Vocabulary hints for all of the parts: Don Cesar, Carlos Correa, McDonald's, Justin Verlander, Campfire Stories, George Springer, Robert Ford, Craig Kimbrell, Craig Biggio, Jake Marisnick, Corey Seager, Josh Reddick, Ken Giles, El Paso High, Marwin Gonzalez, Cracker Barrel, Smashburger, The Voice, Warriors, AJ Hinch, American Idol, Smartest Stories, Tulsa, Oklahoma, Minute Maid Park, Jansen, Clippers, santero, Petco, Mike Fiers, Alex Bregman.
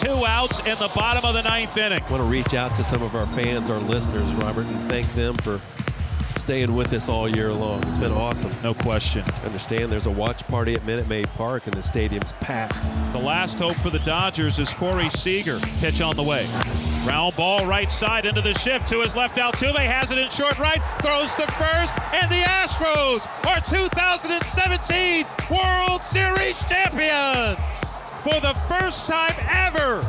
two outs in the bottom of the ninth inning. I want to reach out to some of our fans, our listeners, Robert, and thank them for staying with us all year long. It's been awesome. No question. I understand there's a watch party at Minute Maid Park, and the stadium's packed. The last hope for the Dodgers is Corey Seager. Pitch on the way. Round ball right side into the shift to his left. Altuve has it in short right, throws to first, and the Astros are 2017 World Series champions. For the first time ever,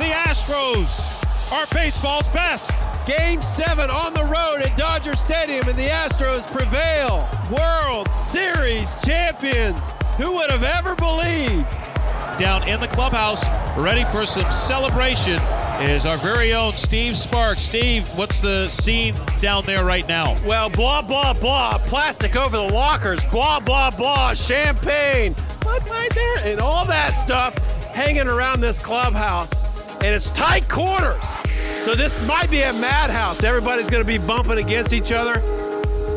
the Astros are baseball's best. Game 7 on the road at Dodger Stadium, and the Astros prevail. World Series champions. Who would have ever believed? Down in the clubhouse, ready for some celebration, is our very own Steve Sparks. Steve, what's the scene down there right now? Well, blah, blah, blah, plastic over the walkers, blah, blah, blah, champagne, and all that stuff hanging around this clubhouse. And it's tight quarters, so this might be a madhouse. Everybody's going to be bumping against each other.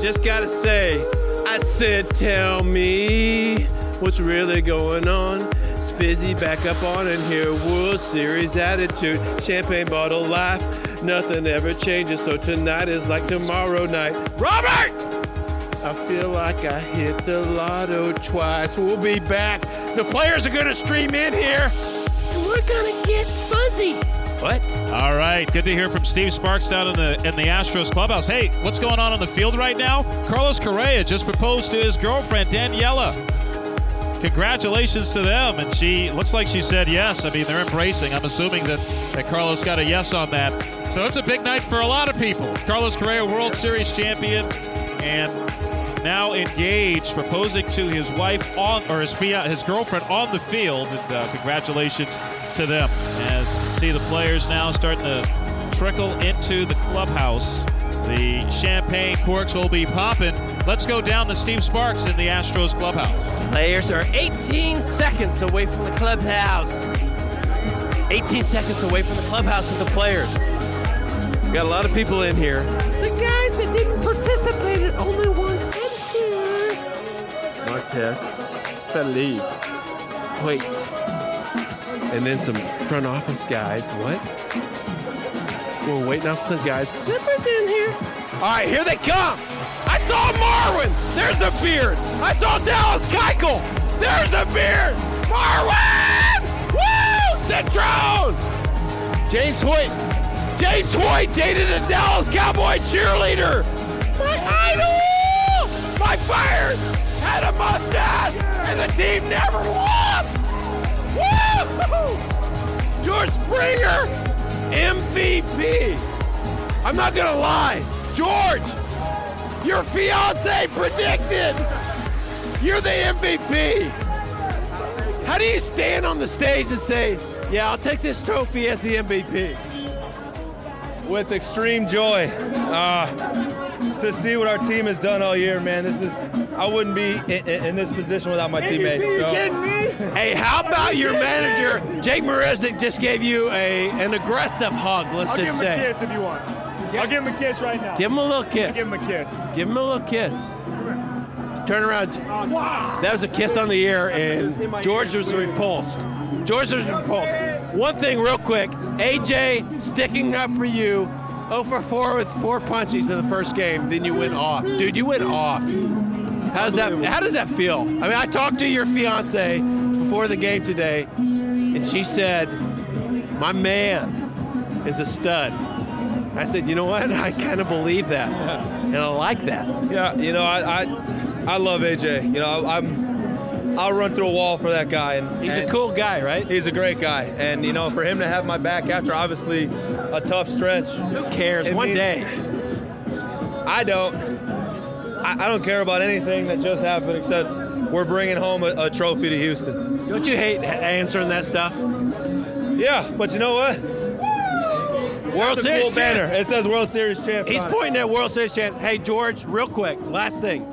Just got to say, I said, tell me what's really going on. Busy back up on in here. World Series attitude, champagne bottle life. Nothing ever changes, so tonight is like tomorrow night. Robert! I feel like I hit the lotto twice. We'll be back. The players are going to stream in here. And we're going to get fuzzy. What? All right, good to hear from Steve Sparks down in the Astros clubhouse. Hey, what's going on the field right now? Carlos Correa just proposed to his girlfriend, Daniela. Congratulations to them, and she looks like she said yes. I mean, they're embracing. I'm assuming that Carlos got a yes on that. So it's a big night for a lot of people. Carlos Correa, World Series champion, and now engaged, proposing to his wife his girlfriend on the field. And congratulations to them. As you can see, the players now starting to trickle into the clubhouse. The champagne corks will be popping. Let's go down to Steve Sparks in the Astros clubhouse. Players are 18 seconds away from the clubhouse. 18 seconds away from the clubhouse with the players. We got a lot of people in here. The guys that didn't participate in only one entry. Marquez, Felipe, wait. And then some front office guys. What? We're waiting off some guys. Clippard's in here. All right, here they come. I saw Marwin. There's a beard. I saw Dallas Keuchel. There's a beard. Marwin! Woo! Citrone! James Hoyt. James Hoyt dated a Dallas Cowboy cheerleader. My idol! Mike Fiers had a mustache, and the team never lost. Woo! George Springer. MVP. I'm not gonna lie, George, your fiance predicted you're the MVP. How do you stand on the stage and say, yeah, I'll take this trophy as the MVP? With extreme joy to see what our team has done all year, man. I wouldn't be in this position without my teammates. So. Hey, how about your manager, Jake Marisnick, just gave you an aggressive hug, let's just say. I'll give him a kiss if you want. I'll give him a kiss right now. Give him a little kiss. Give him a little kiss. Turn around. Wow. That was a kiss on the ear, and George was repulsed. One thing real quick, AJ sticking up for you, 0 for 4 with 4 punchies in the first game, then you went off. Dude, you went off. How does that feel? I mean, I talked to your fiance before the game today, and she said, my man is a stud. I said, you know what? I kind of believe that, and I like that. Yeah, you know, I love AJ. You know, I'll run through a wall for that guy. And he's a cool guy, right? He's a great guy. And, you know, for him to have my back after, obviously, a tough stretch. Who cares? One day. I don't care about anything that just happened except we're bringing home a trophy to Houston. Don't you hate answering that stuff? Yeah, but you know what? World Series cool banner. It says World Series champ. He's pointing at World Series champ. Hey, George, real quick, last thing.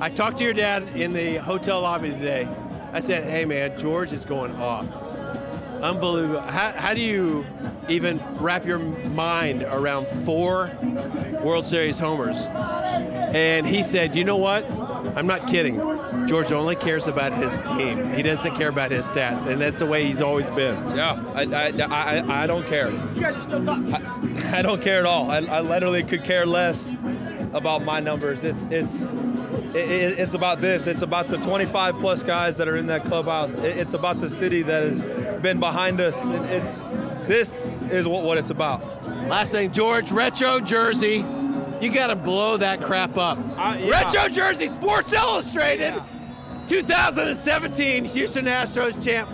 I talked to your dad in the hotel lobby today. I said, hey, man, George is going off. Unbelievable. How do you even wrap your mind around 4 World Series homers? And he said, you know what? I'm not kidding. George only cares about his team. He doesn't care about his stats, and that's the way he's always been. Yeah, I don't care. You guys are still talking. I don't care at all. I literally could care less about my numbers. It's about this. It's about the 25 plus guys that are in that clubhouse. It's about the city that has been behind us. This is what it's about. Last thing, George, retro jersey. You got to blow that crap up. Yeah. Retro jersey, Sports Illustrated, yeah. 2017 Houston Astros champ.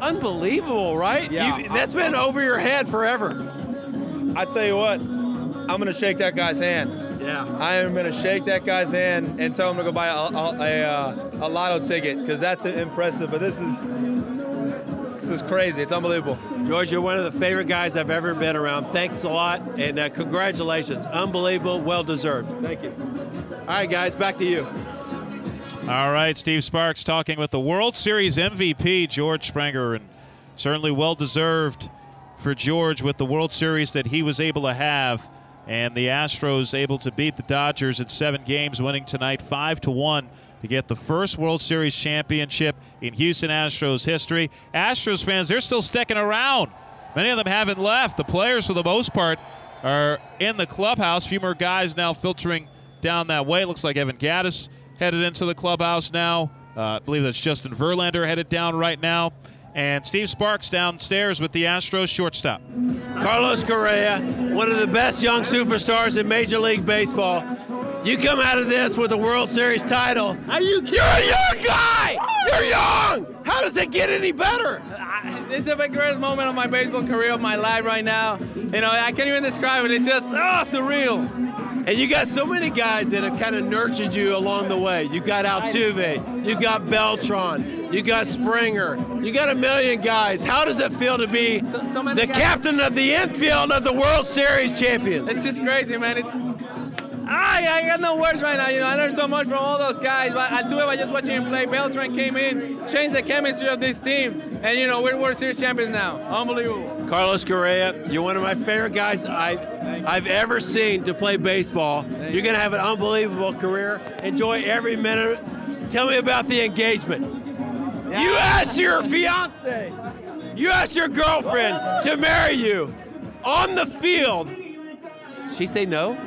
Unbelievable, right? Yeah. That's been over your head forever. I tell you what, I'm going to shake that guy's hand. Yeah. I am going to shake that guy's hand and tell him to go buy a lotto ticket, because that's impressive. But this is crazy. It's unbelievable. George, you're one of the favorite guys I've ever been around. Thanks a lot, and congratulations. Unbelievable, well-deserved. Thank you. All right, guys, back to you. All right, Steve Sparks talking with the World Series MVP, George Springer, and certainly well-deserved for George with the World Series that he was able to have, and the Astros able to beat the Dodgers in 7 games, winning tonight 5-1. To get the first World Series championship in Houston Astros history. Astros fans, they're still sticking around. Many of them haven't left. The players, for the most part, are in the clubhouse. A few more guys now filtering down that way. It looks like Evan Gattis headed into the clubhouse now. I believe that's Justin Verlander headed down right now. And Steve Sparks downstairs with the Astros shortstop. Carlos Correa, one of the best young superstars in Major League Baseball. You come out of this with a World Series title. You're a young guy! You're young! How does it get any better? This is the greatest moment of my baseball career, of my life right now. You know, I can't even describe it. It's just, surreal. And you got so many guys that have kind of nurtured you along the way. You got Altuve. You got Beltran. You got Springer. You got a million guys. How does it feel to be the captain of the infield of the World Series champions? It's just crazy, man. I got no words right now. You know, I learned so much from all those guys. But Altuve, by just watching him play, Beltran came in, changed the chemistry of this team, and you know, we're World Series champions now. Unbelievable. Carlos Correa, you're one of my favorite guys I've ever seen to play baseball. You're gonna have an unbelievable career. Enjoy every minute. Tell me about the engagement. Yeah. You asked your fiance, you asked your girlfriend to marry you on the field. She say no?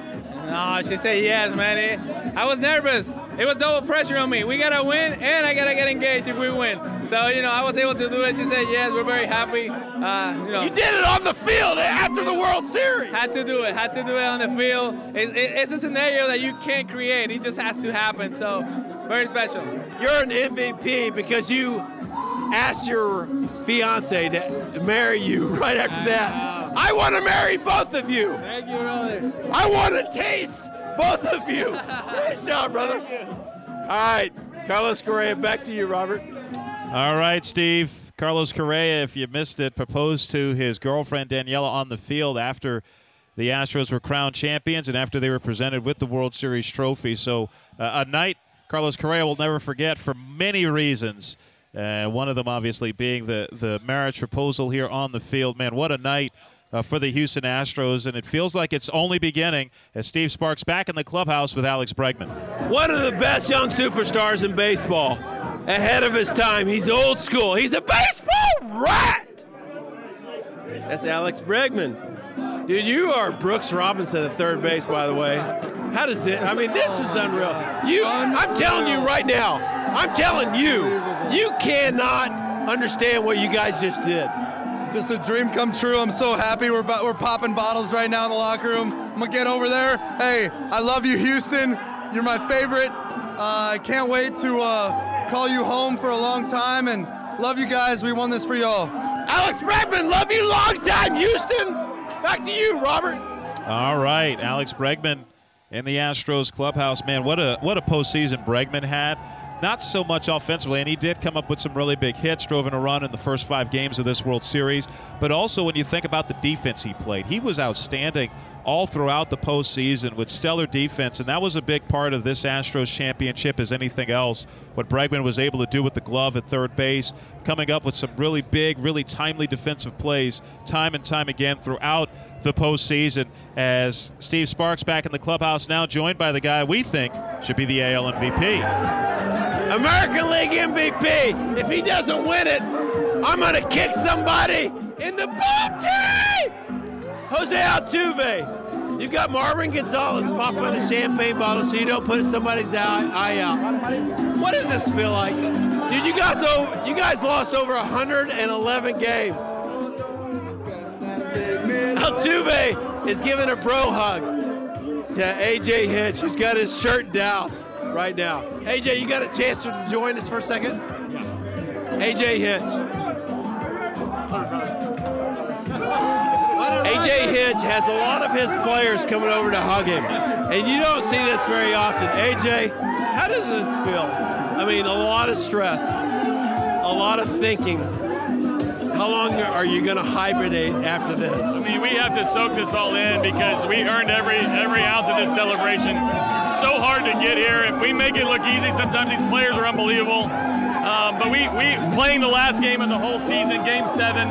No, she said yes, man. I was nervous. It was double pressure on me. We got to win, and I got to get engaged if we win. So, you know, I was able to do it. She said yes. We're very happy. You did it on the field after the World Series. Had to do it on the field. It's a scenario that you can't create. It just has to happen. So, very special. You're an MVP because you asked your fiance to marry you right after that. I want to marry both of you. Thank you, brother. I want to taste both of you. Nice job, brother. All right, Carlos Correa, back to you, Robert. All right, Steve. Carlos Correa, if you missed it, proposed to his girlfriend, Daniela, on the field after the Astros were crowned champions and after they were presented with the World Series trophy. So a night Carlos Correa will never forget for many reasons, one of them obviously being the marriage proposal here on the field. Man, what a night. For the Houston Astros, and it feels like it's only beginning as Steve Sparks back in the clubhouse with Alex Bregman. One of the best young superstars in baseball. Ahead of his time. He's old school. He's a baseball rat. That's Alex Bregman. Dude, you are Brooks Robinson at third base, by the way. How does it? I mean, this is unreal. I'm telling you right now. I'm telling you. You cannot understand what you guys just did. Just a dream come true. I'm so happy. We're popping bottles right now in the locker room. I'm going to get over there. Hey, I love you, Houston. You're my favorite. I can't wait to call you home for a long time. And love you guys. We won this for y'all. Alex Bregman, love you long time, Houston. Back to you, Robert. All right, Alex Bregman in the Astros clubhouse. Man, what a postseason Bregman had. Not so much offensively, and he did come up with some really big hits, drove in a run in the first 5 games of this World Series. But also when you think about the defense he played, he was outstanding all throughout the postseason with stellar defense, and that was a big part of this Astros championship as anything else, what Bregman was able to do with the glove at third base, coming up with some really big, really timely defensive plays time and time again throughout the postseason. As Steve Sparks back in the clubhouse now, joined by the guy we think should be the AL MVP. American League MVP. If he doesn't win it, I'm going to kick somebody in the booty! Jose Altuve. You've got Marwin Gonzalez popping a champagne bottle so you don't put somebody's eye out. What does this feel like? Dude, you guys lost over 111 games. Altuve is giving a bro hug to AJ Hinch, who's got his shirt doused right now. AJ, you got a chance to join us for a second? Yeah. AJ Hinch. AJ Hinch has a lot of his players coming over to hug him, and you don't see this very often. AJ, how does this feel? I mean, a lot of stress, a lot of thinking. How long are you going to hibernate after this? I mean, we have to soak this all in because we earned every ounce of this celebration. So hard to get here. If we make it look easy, sometimes these players are unbelievable. But we playing the last game of the whole season, Game 7.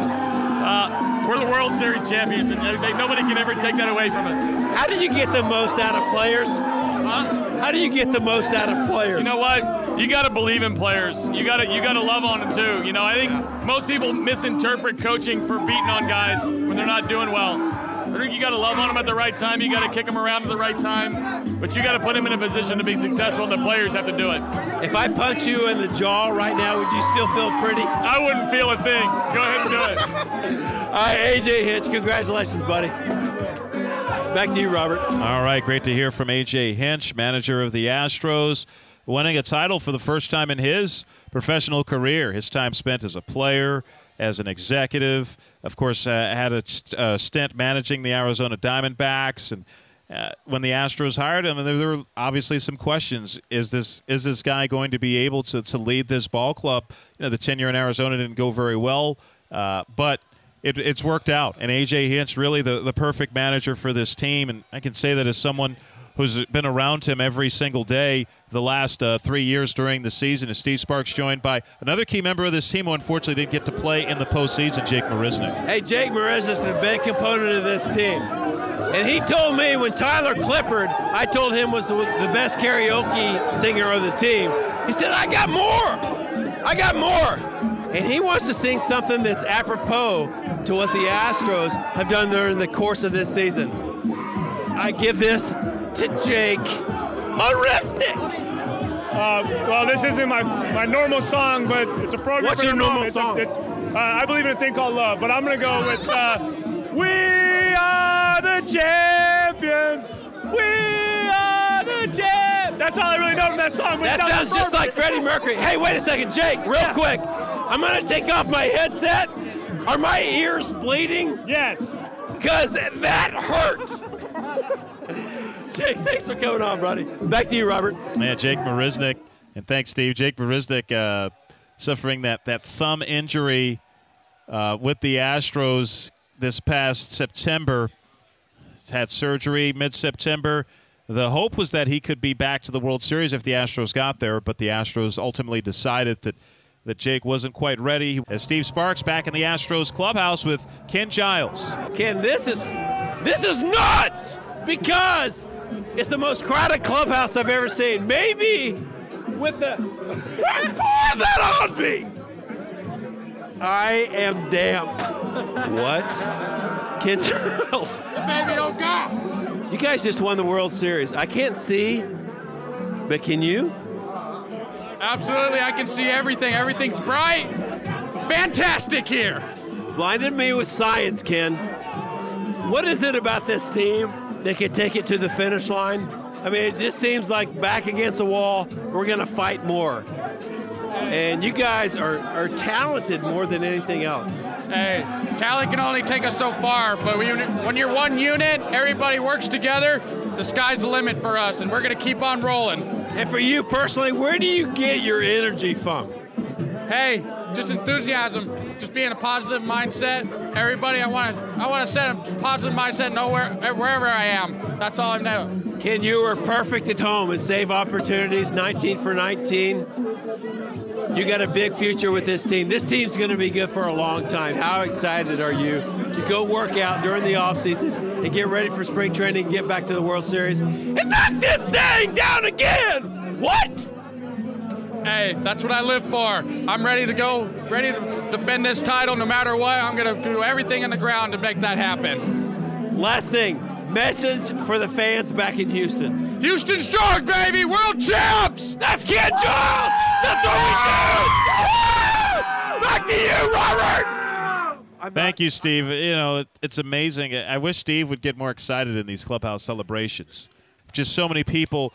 We're the World Series champions, and nobody can ever take that away from us. How do you get the most out of players? How do you get the most out of players? You know what? You got to believe in players. You got to love on them too. You know, I think most people misinterpret coaching for beating on guys when they're not doing well. I think you got to love on them at the right time. You got to kick them around at the right time. But you got to put them in a position to be successful, and the players have to do it. If I punch you in the jaw right now, would you still feel pretty? I wouldn't feel a thing. Go ahead and do it. All right, AJ Hinch, congratulations, buddy. Back to you, Robert. All right, great to hear from AJ Hinch, manager of the Astros. Winning a title for the first time in his professional career. His time spent as a player, as an executive, of course, had a stint managing the Arizona Diamondbacks. And when the Astros hired him, and there were obviously some questions. Is this guy going to be able to lead this ball club? You know, the tenure in Arizona didn't go very well, but it's worked out. And A.J. Hinch, really the perfect manager for this team. And I can say that as someone who's been around him every single day the last 3 years during the season, is Steve Sparks, joined by another key member of this team who unfortunately didn't get to play in the postseason, Jake Marisnick. Hey, Jake Marisnick is a big component of this team. And he told me when Tyler Clippard, I told him was the best karaoke singer of the team, he said, I got more. And he wants to sing something that's apropos to what the Astros have done during the course of this season. I give this to Jake Marisnick. Well, this isn't my normal song, but it's appropriate. What's your normal song? It's I believe in a thing called love, but I'm going to go with We Are the Champions. We Are the Champions. That's all I really know from that song. That sounds just like Freddie Mercury. Hey, wait a second, Jake, real quick. I'm going to take off my headset. Are my ears bleeding? Yes. Because that hurt. Jake, thanks for coming on, buddy. Back to you, Robert. Yeah, Jake Marisnick. And thanks, Steve. Jake Marisnick suffering that thumb injury with the Astros this past September. He's had surgery mid-September. The hope was that he could be back to the World Series if the Astros got there, but the Astros ultimately decided that Jake wasn't quite ready. As Steve Sparks back in the Astros clubhouse with Ken Giles. Ken, this is nuts because it's the most crowded clubhouse I've ever seen. Maybe with the... Pour that on me! I am damp. What? Ken Giles. The baby don't go! You guys just won the World Series. I can't see, but can you? Absolutely, I can see everything. Everything's bright. Fantastic here. Blinded me with science, Ken. What is it about this team? They can take it to the finish line. I mean, it just seems like back against the wall, we're going to fight more. And you guys are talented more than anything else. Hey, talent can only take us so far, but when you're one unit, everybody works together, the sky's the limit for us, and we're going to keep on rolling. And for you personally, where do you get your energy from? Hey, just enthusiasm. Just being a positive mindset. Everybody, I want to set a positive mindset wherever I am. That's all I know. Ken, you were perfect at home and save opportunities, 19 for 19. You got a big future with this team. This team's going to be good for a long time. How excited are you to go work out during the offseason and get ready for spring training and get back to the World Series and knock this thing down again? What? hey, that's what I live for. I'm ready to go, ready to defend this title no matter what. I'm going to do everything on the ground to make that happen. Last thing, message for the fans back in Houston. Houston's drunk, baby! World champs! That's Ken Giles! That's what we do! Back to you, Robert! Thank you, Steve. You know, it's amazing. I wish Steve would get more excited in these clubhouse celebrations. Just so many people,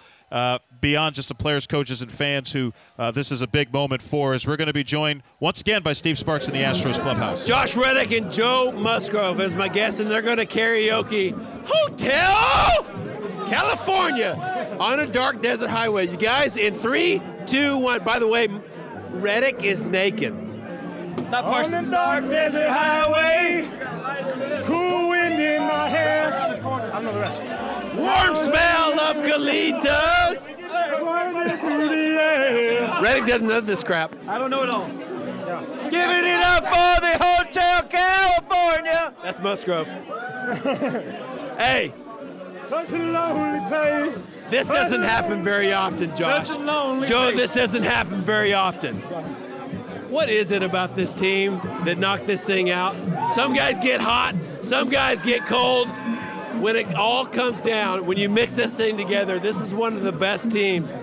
beyond just the players, coaches, and fans who this is a big moment for, as we're going to be joined once again by Steve Sparks in the Astros clubhouse. Josh Reddick and Joe Musgrove is my guest, and they're going to karaoke Hotel California on a dark desert highway. You guys, in 3, 2, 1. By the way, Reddick is naked. That on the dark desert highway, cool wind in my hair, warm smell of Calitos. Reddick doesn't know this crap. I don't know it all. Yeah. Giving it up for the Hotel California. That's Musgrove. Hey. Such a lonely place. This doesn't happen very often, Josh. Such a lonely Joe, place. This doesn't happen very often. What is it about this team that knocked this thing out? Some guys get hot, some guys get cold. When it all comes down, when you mix this thing together, this is one of the best teams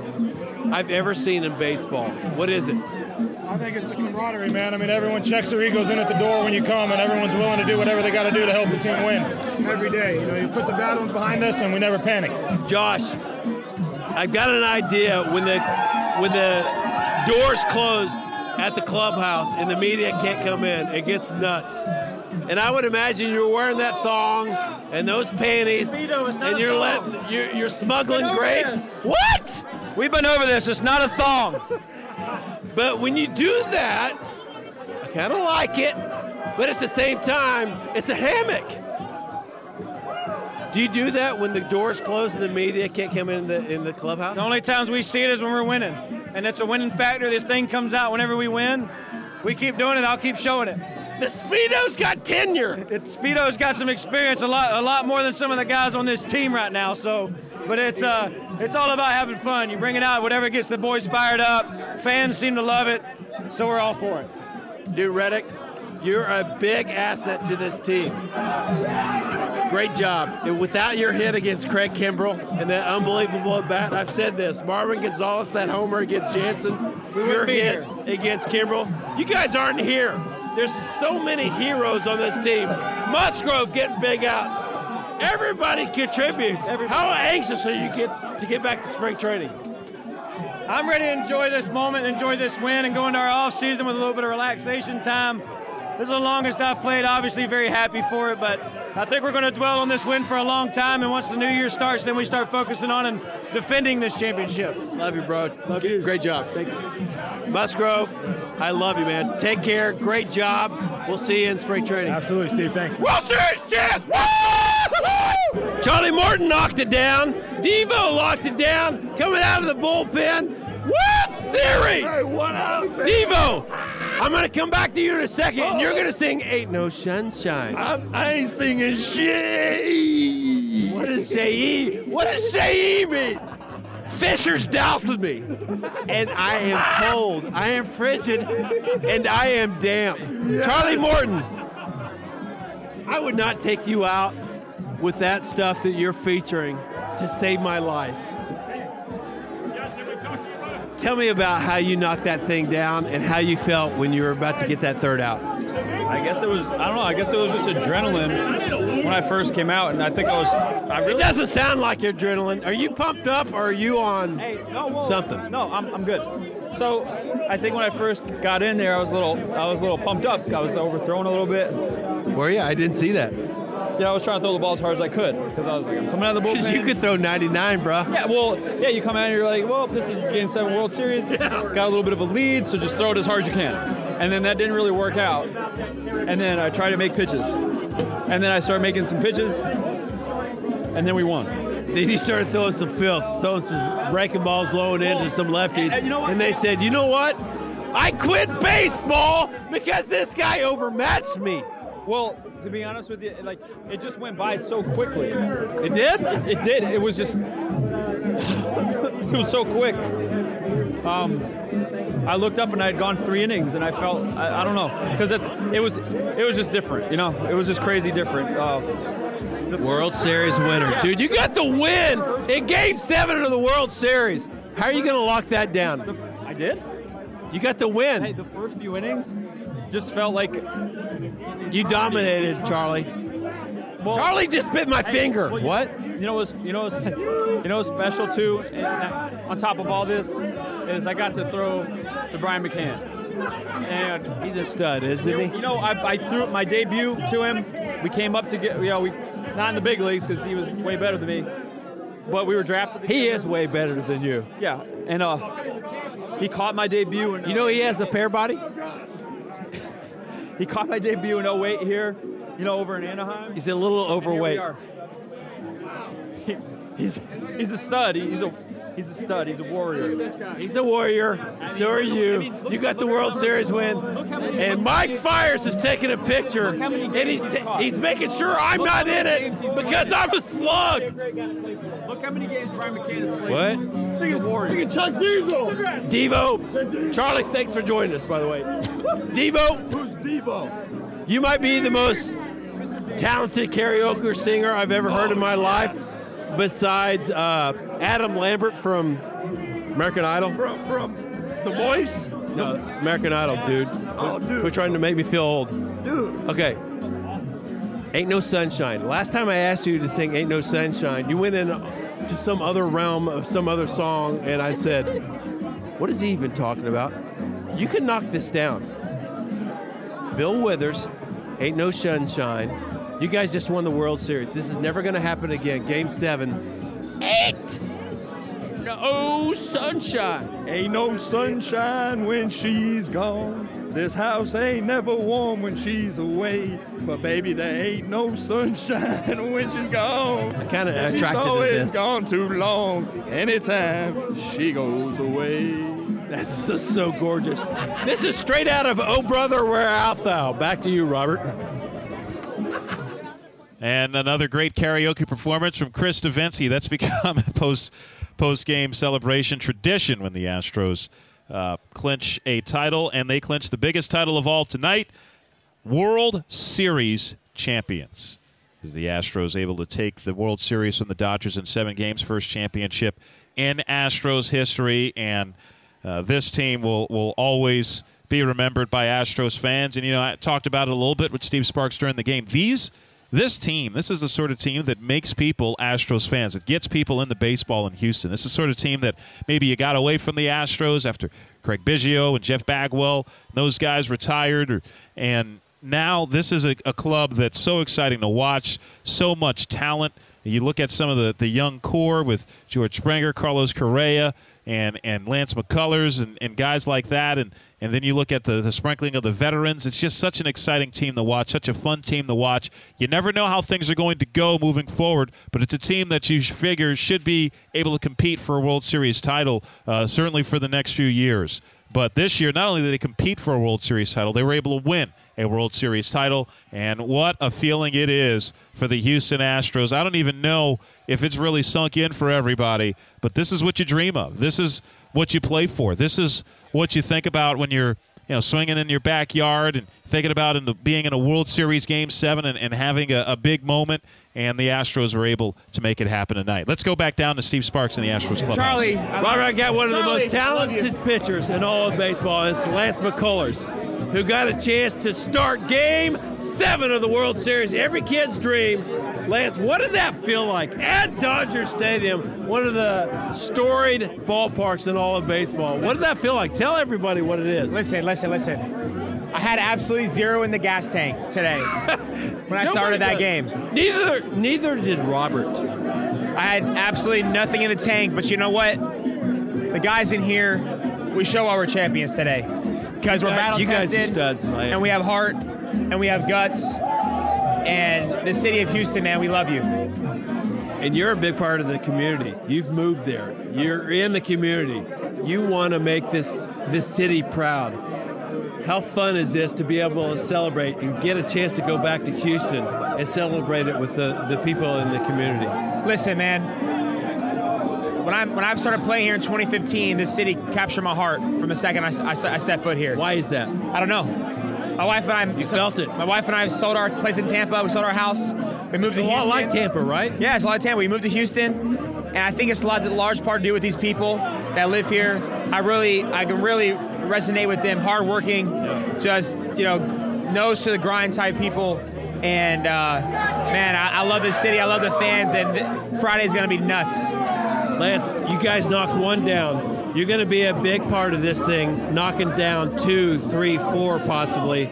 I've ever seen in baseball. What is it? I think it's the camaraderie, man. I mean, everyone checks their egos in at the door when you come, and everyone's willing to do whatever they got to do to help the team win every day. You know, you put the bad ones behind us, and we never panic. Josh, I've got an idea. When the doors closed at the clubhouse and the media can't come in, it gets nuts. And I would imagine you're wearing that thong and those panties and you're smuggling grapes. What? We've been over this. It's not a thong. But when you do that, I kind of like it, but at the same time, it's a hammock. Do you do that when the doors close and the media can't come in the clubhouse? The only times we see it is when we're winning. And it's a winning factor. This thing comes out whenever we win. We keep doing it. I'll keep showing it. The Speedo's got tenure. Speedo's got some experience, a lot more than some of the guys on this team right now. So, but it's all about having fun. You bring it out, whatever gets the boys fired up. Fans seem to love it, so we're all for it. Dude, Reddick, you're a big asset to this team. Great job. And without your hit against Craig Kimbrell and that unbelievable at bat, I've said this, Marwin Gonzalez, that homer against Jansen, your hit against Kimbrell. You guys aren't here. There's so many heroes on this team. Musgrove getting big outs. Everybody contributes. Everybody. How anxious are you to get back to spring training? I'm ready to enjoy this moment, enjoy this win, and go into our off season with a little bit of relaxation time. This is the longest I've played, obviously very happy for it, but I think we're going to dwell on this win for a long time, and once the new year starts, then we start focusing on and defending this championship. Love you, bro. Love you. Great job. Thank you. Musgrove, I love you, man. Take care. Great job. We'll see you in spring training. Absolutely, Steve. Thanks. World Series, yes! Woo! Charlie Morton knocked it down. Devo locked it down. Coming out of the bullpen. World Series! Hey, what up, Devo, I'm going to come back to you in a second, and you're going to sing Ain't No Sunshine. I ain't singing shit. What does say-ee? What does say-ee mean? Fisher's dousing me, and I am cold. I am frigid, and I am damp. Yes. Charlie Morton, I would not take you out with that stuff that you're featuring to save my life. Tell me about how you knocked that thing down and how you felt when you were about to get that third out. I guess it was just adrenaline when I first came out, and I think it doesn't sound like adrenaline. Are you pumped up or are you on something? No, I'm good. So I think when I first got in there, I was a little pumped up. I was overthrown a little bit. Were you? I didn't see that. Yeah, I was trying to throw the ball as hard as I could because I was like, I'm coming out of the bullpen. Because you could throw 99, bro. Yeah, well, you come out and you're like, well, this is Game 7 World Series. Yeah. Got a little bit of a lead, so just throw it as hard as you can. And then that didn't really work out. And then I tried to make pitches. And then I started making some pitches, and then we won. Then you started throwing some filth, throwing some breaking balls low and into some lefties. And, and they said, you know what? I quit baseball because this guy overmatched me. Well, to be honest with you, like, it just went by so quickly. It did? It did. It was just, it was so quick. I looked up and I had gone three innings, and I felt, I don't know, because it was just different, you know? It was just crazy different. World Series winner. Dude, you got the win in Game 7 of the World Series. How are you going to lock that down? I did. You got the win. Hey, the first few innings just felt like... You dominated, Charlie. Well, Charlie just bit my finger. Well, what? You know what's special, too, on top of all this, is I got to throw to Brian McCann. And he's a stud, isn't he? You know, I threw my debut to him. We came up to get, you know, we not in the big leagues because he was way better than me, but we were drafted together. He is way better than you. Yeah, and he caught my debut. And, you know he has a pear body? He caught my debut in 08 here, you know, over in Anaheim. He's a little overweight. He's a stud. He's a stud. He's a warrior. He's a warrior. I mean, so are you. I mean, you got the World Series win. And Mike Fiers is taking a picture, and he's making sure I'm not in it because I'm a slug. Look how many games Brian McCann has played. What? He's a warrior. Look at Chuck Diesel. Devo. Charlie, thanks for joining us, by the way. Devo. Who's Devo? You might be the most talented karaoke singer I've ever heard in my life. Besides Adam Lambert from American Idol. From The Voice? No, American Idol, dude. Oh, dude. We're trying to make me feel old. Dude. Okay. Ain't No Sunshine. Last time I asked you to sing Ain't No Sunshine, you went in to some other realm of some other song, and I said, what is he even talking about? You can knock this down. Bill Withers, Ain't No Sunshine. You guys just won the World Series. This is never going to happen again. Game 7. Ain't no sunshine. Ain't no sunshine when she's gone. This house ain't never warm when she's away. But, baby, there ain't no sunshine when she's gone. I kind of attracted to this. She's always gone too long. Anytime she goes away. That's just so gorgeous. This is straight out of Oh Brother, Where Art Thou? Back to you, Robert. And another great karaoke performance from Chris DeVinci. That's become a post-game celebration tradition when the Astros clinch a title, and they clinch the biggest title of all tonight, World Series champions. As the Astros able to take the World Series from the Dodgers in 7 games, first championship in Astros history, and this team will always be remembered by Astros fans. And, you know, I talked about it a little bit with Steve Sparks during the game. This team, this is the sort of team that makes people Astros fans. It gets people into baseball in Houston. This is the sort of team that maybe you got away from the Astros after Craig Biggio and Jeff Bagwell, those guys retired. And now this is a club that's so exciting to watch, so much talent. You look at some of the young core with George Springer, Carlos Correa, and Lance McCullers and guys like that. And then you look at the sprinkling of the veterans. It's just such an exciting team to watch, such a fun team to watch. You never know how things are going to go moving forward, but it's a team that you figure should be able to compete for a World Series title, certainly for the next few years. But this year, not only did they compete for a World Series title, they were able to win a World Series title. And what a feeling it is for the Houston Astros. I don't even know if it's really sunk in for everybody, but this is what you dream of. This is what you play for. This is what you think about when you're, you know, swinging in your backyard and thinking about being in a World Series Game 7 and having a big moment. And the Astros were able to make it happen tonight. Let's go back down to Steve Sparks and the Astros clubhouse. Charlie, Robert, I got one of the most talented pitchers in all of baseball. It's Lance McCullers, who got a chance to start Game 7 of the World Series. Every kid's dream. Lance, what did that feel like at Dodger Stadium, one of the storied ballparks in all of baseball? What does that feel like? Tell everybody what it is. Listen. I had absolutely zero in the gas tank today when I started that game. Neither did Robert. I had absolutely nothing in the tank, but you know what? The guys in here, we show why we're champions today. Because we're battle-tested, you guys are studs, man. And we have heart, and we have guts, and the city of Houston, man, we love you. And you're a big part of the community. You've moved there. You're in the community. You want to make this city proud. How fun is this to be able to celebrate and get a chance to go back to Houston and celebrate it with the people in the community? Listen, man, When I started playing here in 2015, this city captured my heart from the second I set foot here. Why is that? I don't know. My wife and I felt it. My wife and I sold our place in Tampa. We sold our house. We moved to Houston. It's a lot like Tampa, right? Yeah, it's a lot of Tampa. We moved to Houston, and I think it's a large part to do with these people that live here. I can really resonate with them. Hardworking, just nose to the grind type people. And man, I love this city. I love the fans. And Friday's gonna be nuts. Lance, you guys knocked one down. You're gonna be a big part of this thing, knocking down 2, 3, 4 possibly.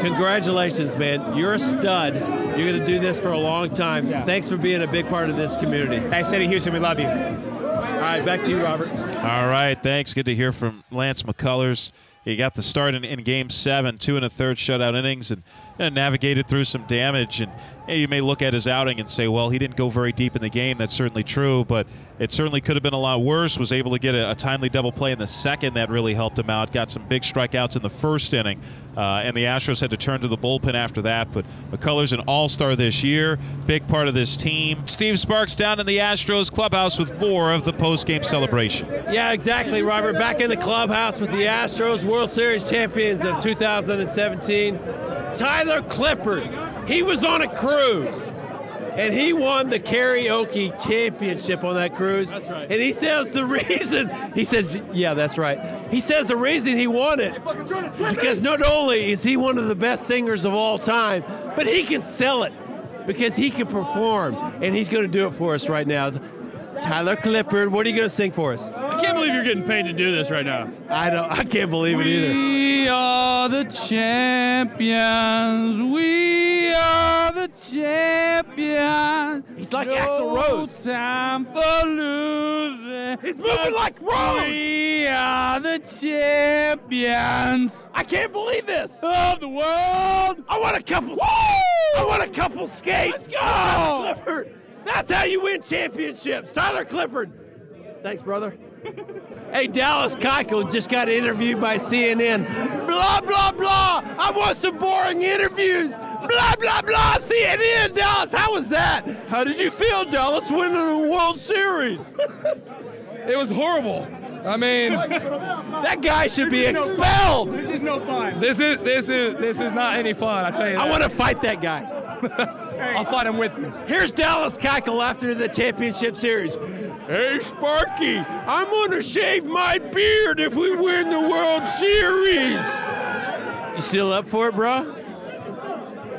Congratulations, man. You're a stud. You're gonna do this for a long time. Yeah. Thanks for being a big part of this community. Thanks, City of Houston. We love you. All right, back to you, Robert. All right, thanks. Good to hear from Lance McCullers. He got the start in Game 7, 2 1/3 shutout innings, and navigated through some damage. And you may look at his outing and say, well, he didn't go very deep in the game. That's certainly true, but it certainly could have been a lot worse. Was able to get a timely double play in the second. That really helped him out. Got some big strikeouts in the first inning. And the Astros had to turn to the bullpen after that. But McCullers, an all-star this year, big part of this team. Steve Sparks down in the Astros clubhouse with more of the post-game celebration. Yeah, exactly, Robert. Back in the clubhouse with the Astros, World Series champions of 2017. Tyler Clippard, he was on a cruise, and he won the karaoke championship on that cruise. That's right. And he says the reason, yeah, that's right. He says the reason he won it, because not only is he one of the best singers of all time, but he can sell it because he can perform, and he's going to do it for us right now. Tyler Clippard, what are you going to sing for us? I can't believe you're getting paid to do this right now. I can't believe it either. We are the champions. We are the champions. He's like Axl Rose. No time for losing. He's moving like Rose. We are the champions. I can't believe this. Of the world. I want a couple. Woo! I want a couple skate. Let's go. Tyler Clippard. That's how you win championships. Tyler Clippard. Thanks, brother. Hey, Dallas Keuchel just got interviewed by CNN. Blah, blah, blah. I want some boring interviews. Blah, blah, blah. CNN, Dallas. How was that? How did you feel, Dallas, winning the World Series? It was horrible. I mean, that guy should be expelled. This is no fun. This is not any fun, I tell you that. I want to fight that guy. I'll fight him with you. Here's Dallas Keuchel after the championship series. Hey, Sparky, I'm going to shave my beard if we win the World Series. You still up for it, bro?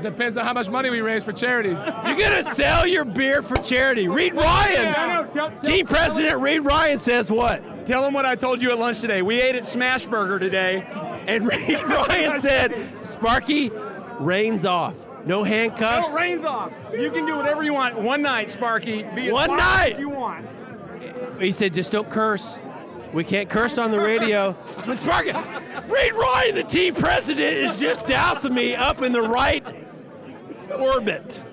Depends on how much money we raise for charity. You're going to sell your beer for charity. Reed Ryan. Yeah, tell Team President Reed Ryan says what? Tell him what I told you at lunch today. We ate at Smashburger today. And Reed Ryan said, Sparky, reins off. No handcuffs. No, reins off. You can do whatever you want. One night, Sparky. Be one night. As you want. He said, just don't curse. We can't curse on the radio. Sparky, Reed Ryan, the team president, is just dousing me up in the right orbit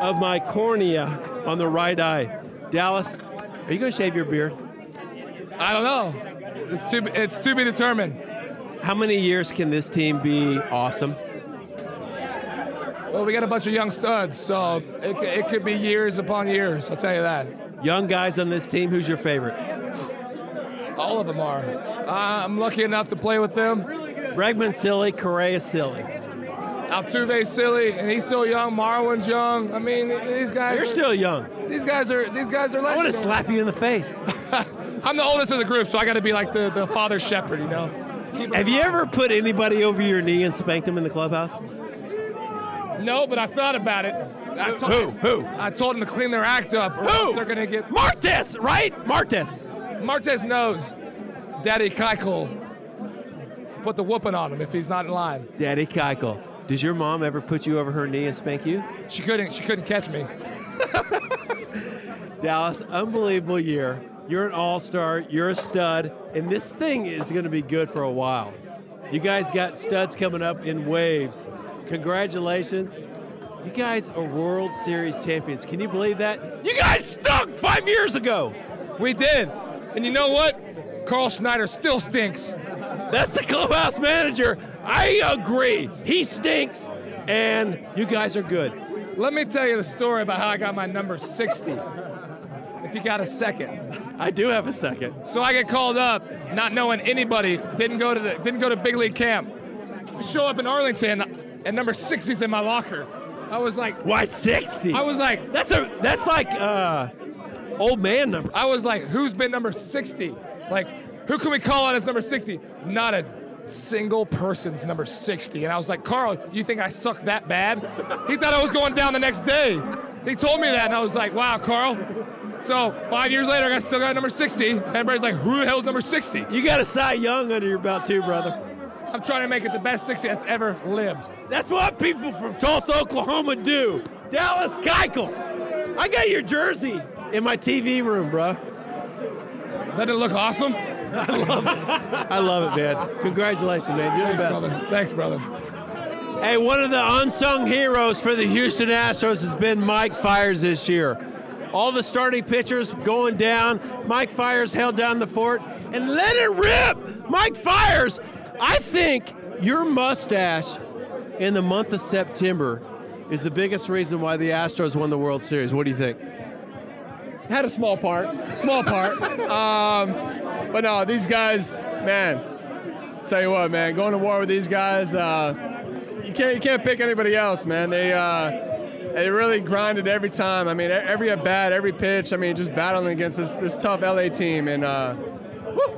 of my cornea on the right eye. Dallas, are you going to shave your beard? I don't know. It's to be determined. How many years can this team be awesome? Well, we got a bunch of young studs, so it could be years upon years, I'll tell you that. Young guys on this team, who's your favorite? All of them are. I'm lucky enough to play with them. Bregman's silly, Correa's silly. Altuve's silly, and he's still young. Marwin's young. I mean, these guys. You're still young. These guys are. I want to slap you in the face. I'm the oldest of the group, so I got to be like the father shepherd, you know. Have you ever put anybody over your knee and spanked them in the clubhouse? No, but I've thought about it. Who? I told them to clean their act up. Or who? They're going to get... Martes, right? Martes knows Daddy Keuchel put the whooping on him if he's not in line. Daddy Keuchel. Does your mom ever put you over her knee and spank you? She couldn't catch me. Dallas, unbelievable year. You're an all-star. You're a stud. And this thing is going to be good for a while. You guys got studs coming up in waves. Congratulations. You guys are World Series champions. Can you believe that? You guys stunk 5 years ago. We did. And you know what? Carl Schneider still stinks. That's the clubhouse manager. I agree. He stinks, and you guys are good. Let me tell you the story about how I got my number 60. if you got a second. I do have a second. So I get called up, not knowing anybody. Didn't go to big league camp. I show up in Arlington, and number 60's in my locker. I was like, why 60? I was like, that's like old man number. I was like, who's been number 60? Like, who can we call on as number 60? Not a single person's number 60. And I was like, Carl, you think I suck that bad? He thought I was going down the next day. He told me that, and I was like, wow, Carl. So 5 years later, I still got number 60. Everybody's like, who the hell's number 60? You got a Cy Young under your belt too, brother. I'm trying to make it the best 60 that's ever lived. That's what people from Tulsa, Oklahoma do. Dallas Keuchel. I got your jersey in my TV room, bro. Doesn't it look awesome? I love it. I love it, man. Congratulations, man. You're the best. Brother. Thanks, brother. Hey, one of the unsung heroes for the Houston Astros has been Mike Fiers this year. All the starting pitchers going down. Mike Fiers held down the fort and let it rip. Mike Fiers, I think your mustache in the month of September is the biggest reason why the Astros won the World Series. What do you think? Had a small part. But no, these guys, man, tell you what, man, going to war with these guys, you can't pick anybody else, man. They really grinded every time. I mean, every at bat, every pitch. I mean, just battling against this tough LA team. And woo,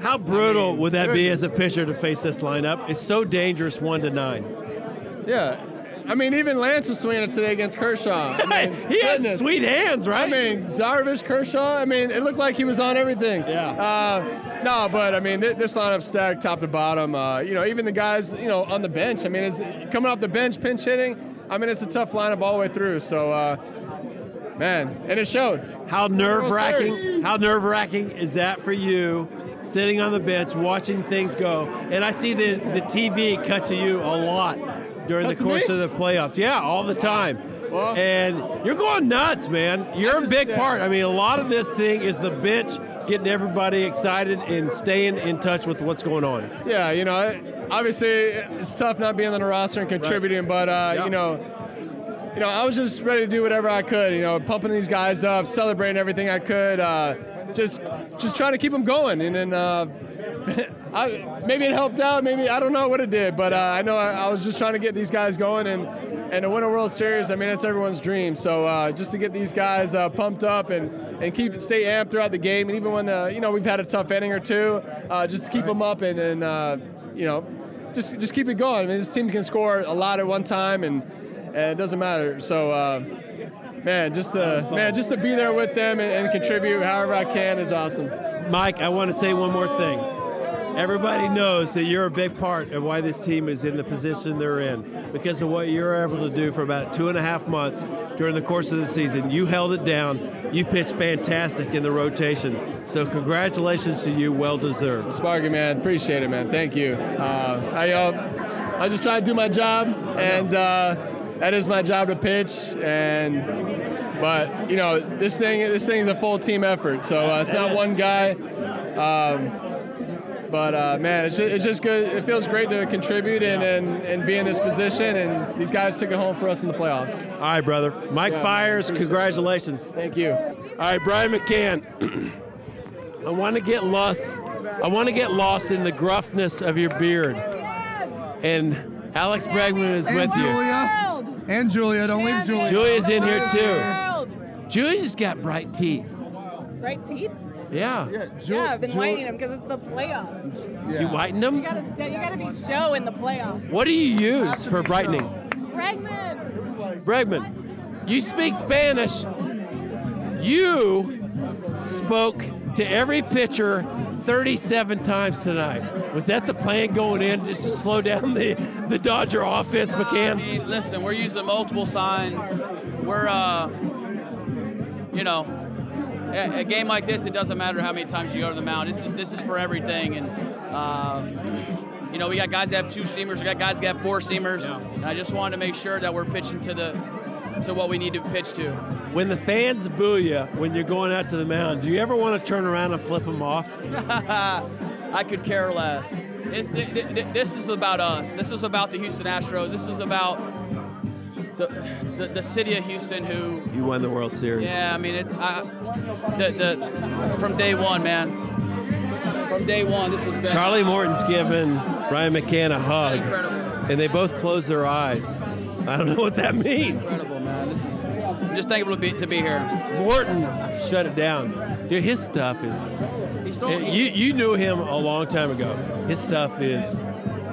how brutal would that be as a pitcher to face this lineup? It's so dangerous, 1-9. Yeah. I mean, even Lance was swinging it today against Kershaw. I mean, he has sweet hands, right? I mean, Darvish, Kershaw, I mean, it looked like he was on everything. Yeah. But, I mean, this lineup's stacked top to bottom. Even the guys, on the bench. I mean, it's coming off the bench, pinch hitting. I mean, it's a tough lineup all the way through. So, man, and it showed. How nerve-wracking is that for you, sitting on the bench, watching things go? And I see the TV cut to you a lot during the course of the playoffs. Yeah, all the time. Well, and you're going nuts, man. You're a big part. I mean, a lot of this thing is the bench getting everybody excited and staying in touch with what's going on. Yeah, obviously it's tough not being on the roster and contributing, right. But, yeah. I was just ready to do whatever I could, pumping these guys up, celebrating everything I could, just trying to keep them going. And then maybe it helped out. Maybe I don't know what it did, but I know I was just trying to get these guys going and to win a World Series. I mean, that's everyone's dream. So just to get these guys pumped up and stay amped throughout the game, and even when we've had a tough inning or two, just to keep them up and just keep it going. I mean, this team can score a lot at one time and it doesn't matter. So man, just to be there with them and contribute however I can is awesome. Mike, I want to say one more thing. Everybody knows that you're a big part of why this team is in the position they're in because of what you're able to do for about 2.5 months during the course of the season. You held it down. You pitched fantastic in the rotation. So congratulations to you. Well deserved. Sparky, man. Appreciate it, man. Thank you. I just try to do my job, and that is my job to pitch. But, this thing is a full team effort, so it's not one guy. Man, it's just good. It feels great to contribute and be in this position, and these guys took it home for us in the playoffs. All right, brother. Mike Fiers, congratulations. Thank you. All right, Brian McCann. I want to get lost in the gruffness of your beard. And Alex Bregman is with you. And Julia, don't leave Julia. Julia's in here too. Julia's got bright teeth. Bright teeth? Yeah. Yeah, I've been whitening them because it's the playoffs. Yeah. You whiten them? You gotta be show in the playoffs. What do you use for brightening? Bregman, you speak Spanish. You spoke to every pitcher 37 times tonight. Was that the plan going in, just to slow down the Dodger offense, McCann? I mean, listen, we're using multiple signs. We're, a game like this, it doesn't matter how many times you go to the mound. This is for everything. And, we got guys that have 2 seamers. We got guys that have 4 seamers. Yeah. And I just wanted to make sure that we're pitching to what we need to pitch to. When the fans boo you when you're going out to the mound, do you ever want to turn around and flip them off? I could care less. This is about us. This is about the Houston Astros. This is about the city of Houston, who you won the World Series. Yeah, I mean, it's from day one, man. From day one, this has been. Charlie Morton's giving Brian McCann a hug, and they both closed their eyes. I don't know what that means. Incredible, man. This is. I'm just thankful to be here. Morton shut it down, dude. His stuff is. You knew him a long time ago. His stuff is.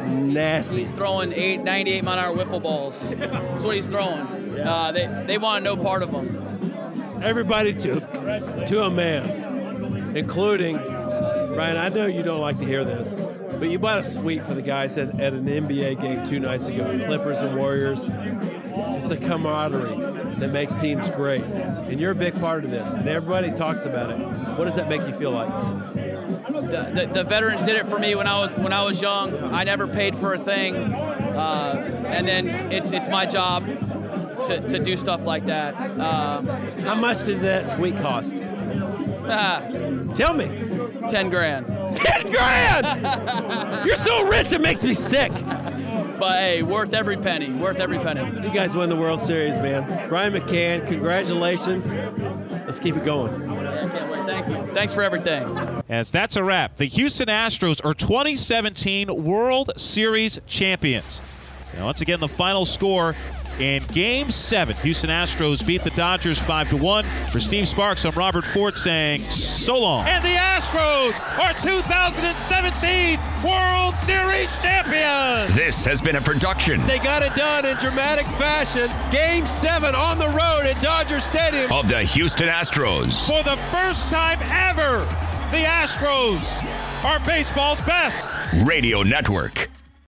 Nasty. He's throwing 98 mile an hour wiffle balls. That's what he's throwing. Yeah. They want no part of them. Everybody to a man, including Brian. I know you don't like to hear this, but you bought a suite for the guys at an NBA game 2 nights ago. Clippers and Warriors. It's the camaraderie that makes teams great, and you're a big part of this. And everybody talks about it. What does that make you feel like? The veterans did it for me when I was young. I never paid for a thing, and then it's my job to do stuff like that. How much did that suite cost? Tell me. $10,000. $10,000! You're so rich it makes me sick. But hey, worth every penny. Worth every penny. You guys won the World Series, man. Brian McCann, congratulations. Let's keep it going. Yeah, I can't wait. Thank you. Thanks for everything. As that's a wrap, the Houston Astros are 2017 World Series champions. Now, once again, the final score in Game 7. Houston Astros beat the Dodgers 5-1. For Steve Sparks, I'm Robert Ford saying so long. And the Astros are 2017 World Series champions. This has been a production. They got it done in dramatic fashion. Game 7 on the road at Dodger Stadium. Of the Houston Astros. For the first time ever. The Astros are baseball's best. Radio Network.